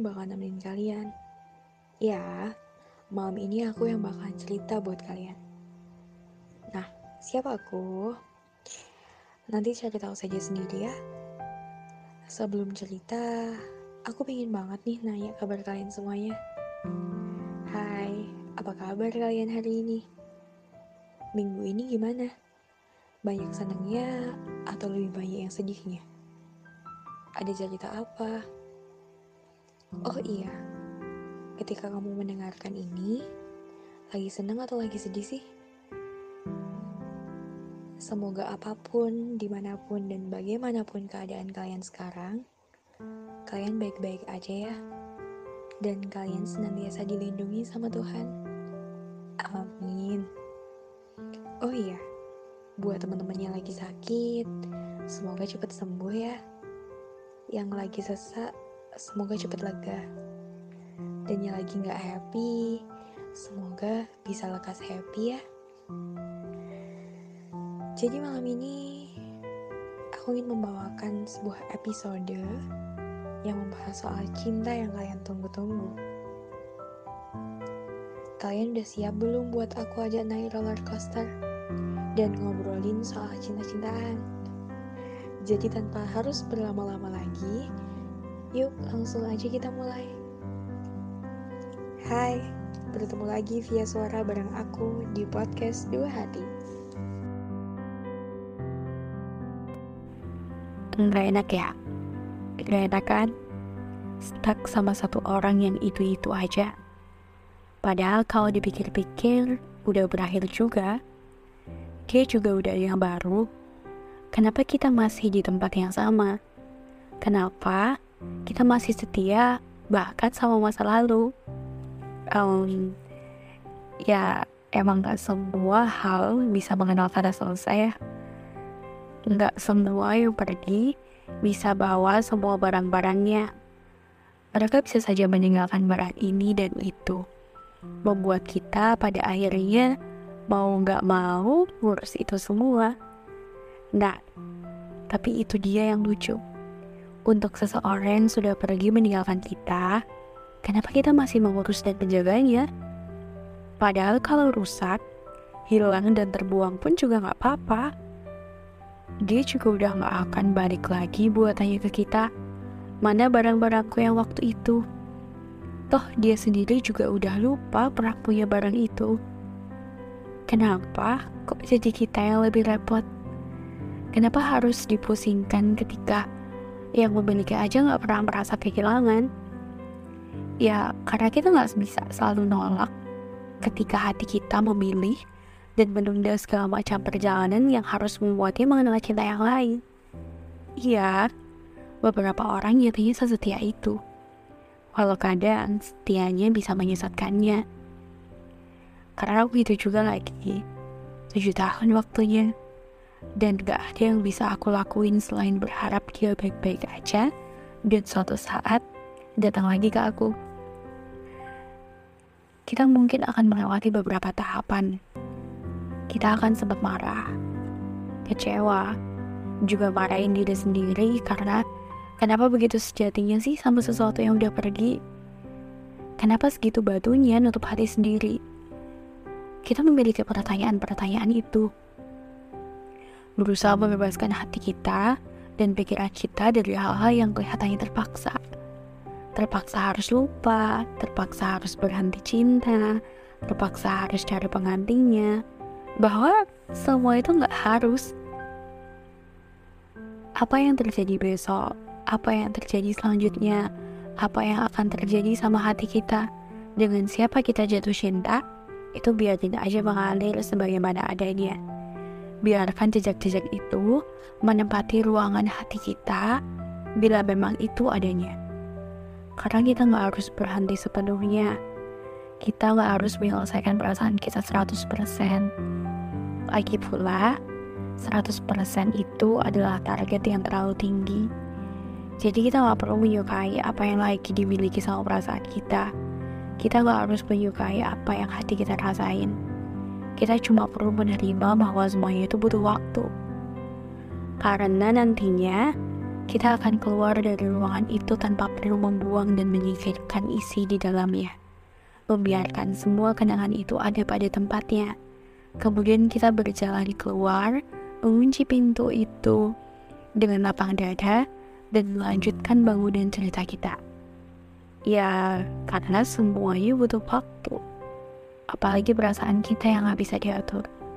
yang bakal nemenin kalian. Ya, malam ini aku yang bakalan cerita buat kalian. Nah, siapa aku? Nanti cari tahu saja sendiri ya. Sebelum cerita, aku pengen banget nih nanya kabar kalian semuanya. Hai, apa kabar kalian hari ini? Minggu ini gimana? Banyak senangnya atau lebih banyak yang sedihnya? Ada cerita apa? Oh iya, ketika kamu mendengarkan ini, lagi senang atau lagi sedih sih? Semoga apapun, dimanapun, dan bagaimanapun keadaan kalian sekarang, kalian baik-baik aja ya. Dan kalian senantiasa dilindungi sama Tuhan. Amin. Oh iya, buat teman-teman yang lagi sakit, semoga cepat sembuh ya. Yang lagi sesak, semoga cepat lega. Dan yang lagi gak happy, semoga bisa lekas happy ya. Jadi malam ini, aku ingin membawakan sebuah episode yang membahas soal cinta yang kalian tunggu-tunggu. Kalian udah siap belum buat aku ajak naik roller coaster? Dan ngobrolin soal cinta-cintaan. Jadi tanpa harus berlama-lama lagi, yuk langsung aja kita mulai. Hai, bertemu lagi via suara bareng aku di podcast Dua Hati. Nggak enak ya? Nggak enak kan? Stuck sama satu orang yang itu-itu aja. Padahal kalau dipikir-pikir, udah berakhir juga. Dia juga udah ada yang baru. Kenapa kita masih di tempat yang sama? Kenapa kita masih setia bahkan sama masa lalu? Ya emang gak semua hal bisa mengenal tanda selesai ya. Gak semua yang pergi bisa bawa semua barang-barangnya. Mereka bisa saja meninggalkan barang ini dan itu, membuat kita pada akhirnya mau gak mau ngurus itu semua. Nah, tapi itu dia yang lucu. Untuk seseorang yang sudah pergi meninggalkan kita, kenapa kita masih mengurus dan menjaganya? Padahal kalau rusak, hilang dan terbuang pun juga gak apa-apa. Dia juga udah gak akan balik lagi buat tanya ke kita, mana barang-barangku yang waktu itu. Toh dia sendiri juga udah lupa pernah punya barang itu. Kenapa kok jadi kita yang lebih repot? Kenapa harus dipusingkan ketika yang memiliki aja gak pernah merasa kehilangan? Ya, karena kita gak bisa selalu nolak ketika hati kita memilih dan menunda segala macam perjalanan yang harus membuatnya mengenal cinta yang lain. Iya, beberapa orang nyatanya sesetia itu, walau kadang setianya bisa menyesatkannya. Karena aku itu juga lagi 7 tahun waktunya, dan gak ada yang bisa aku lakuin selain berharap dia baik-baik aja dan suatu saat datang lagi ke aku. Kita mungkin akan melewati beberapa tahapan. Kita akan sempat marah, kecewa, juga marahin diri sendiri karena kenapa begitu sejatinya sih sama sesuatu yang udah pergi? Kenapa segitu batunya nutup hati sendiri? Kita memiliki pertanyaan-pertanyaan itu. Berusaha membebaskan hati kita dan pikiran kita dari hal-hal yang kelihatannya terpaksa. Terpaksa harus lupa, terpaksa harus berhenti cinta, terpaksa harus cari penggantinya. Bahwa semua itu gak harus. Apa yang terjadi besok, apa yang terjadi selanjutnya, apa yang akan terjadi sama hati kita, dengan siapa kita jatuh cinta, itu biarin aja mengalir sebagaimana adanya. Biarkan jejak-jejak itu menempati ruangan hati kita bila memang itu adanya. Karena kita gak harus berhenti sepenuhnya. Kita gak harus menyelesaikan perasaan kita 100%. Lagi pula, 100% itu adalah target yang terlalu tinggi. Jadi kita gak perlu menyukai apa yang lagi dimiliki sama perasaan kita. Kita gak harus menyukai apa yang hati kita rasain. Kita cuma perlu menerima bahwa semuanya itu butuh waktu. Karena nantinya, kita akan keluar dari ruangan itu tanpa perlu membuang dan menyingkirkan isi di dalamnya. Membiarkan semua kenangan itu ada pada tempatnya. Kemudian kita berjalan keluar, mengunci pintu itu dengan lapang dada, dan melanjutkan bangunan cerita kita. Ya, karena semuanya butuh waktu. Apalagi perasaan kita yang gak bisa diatur.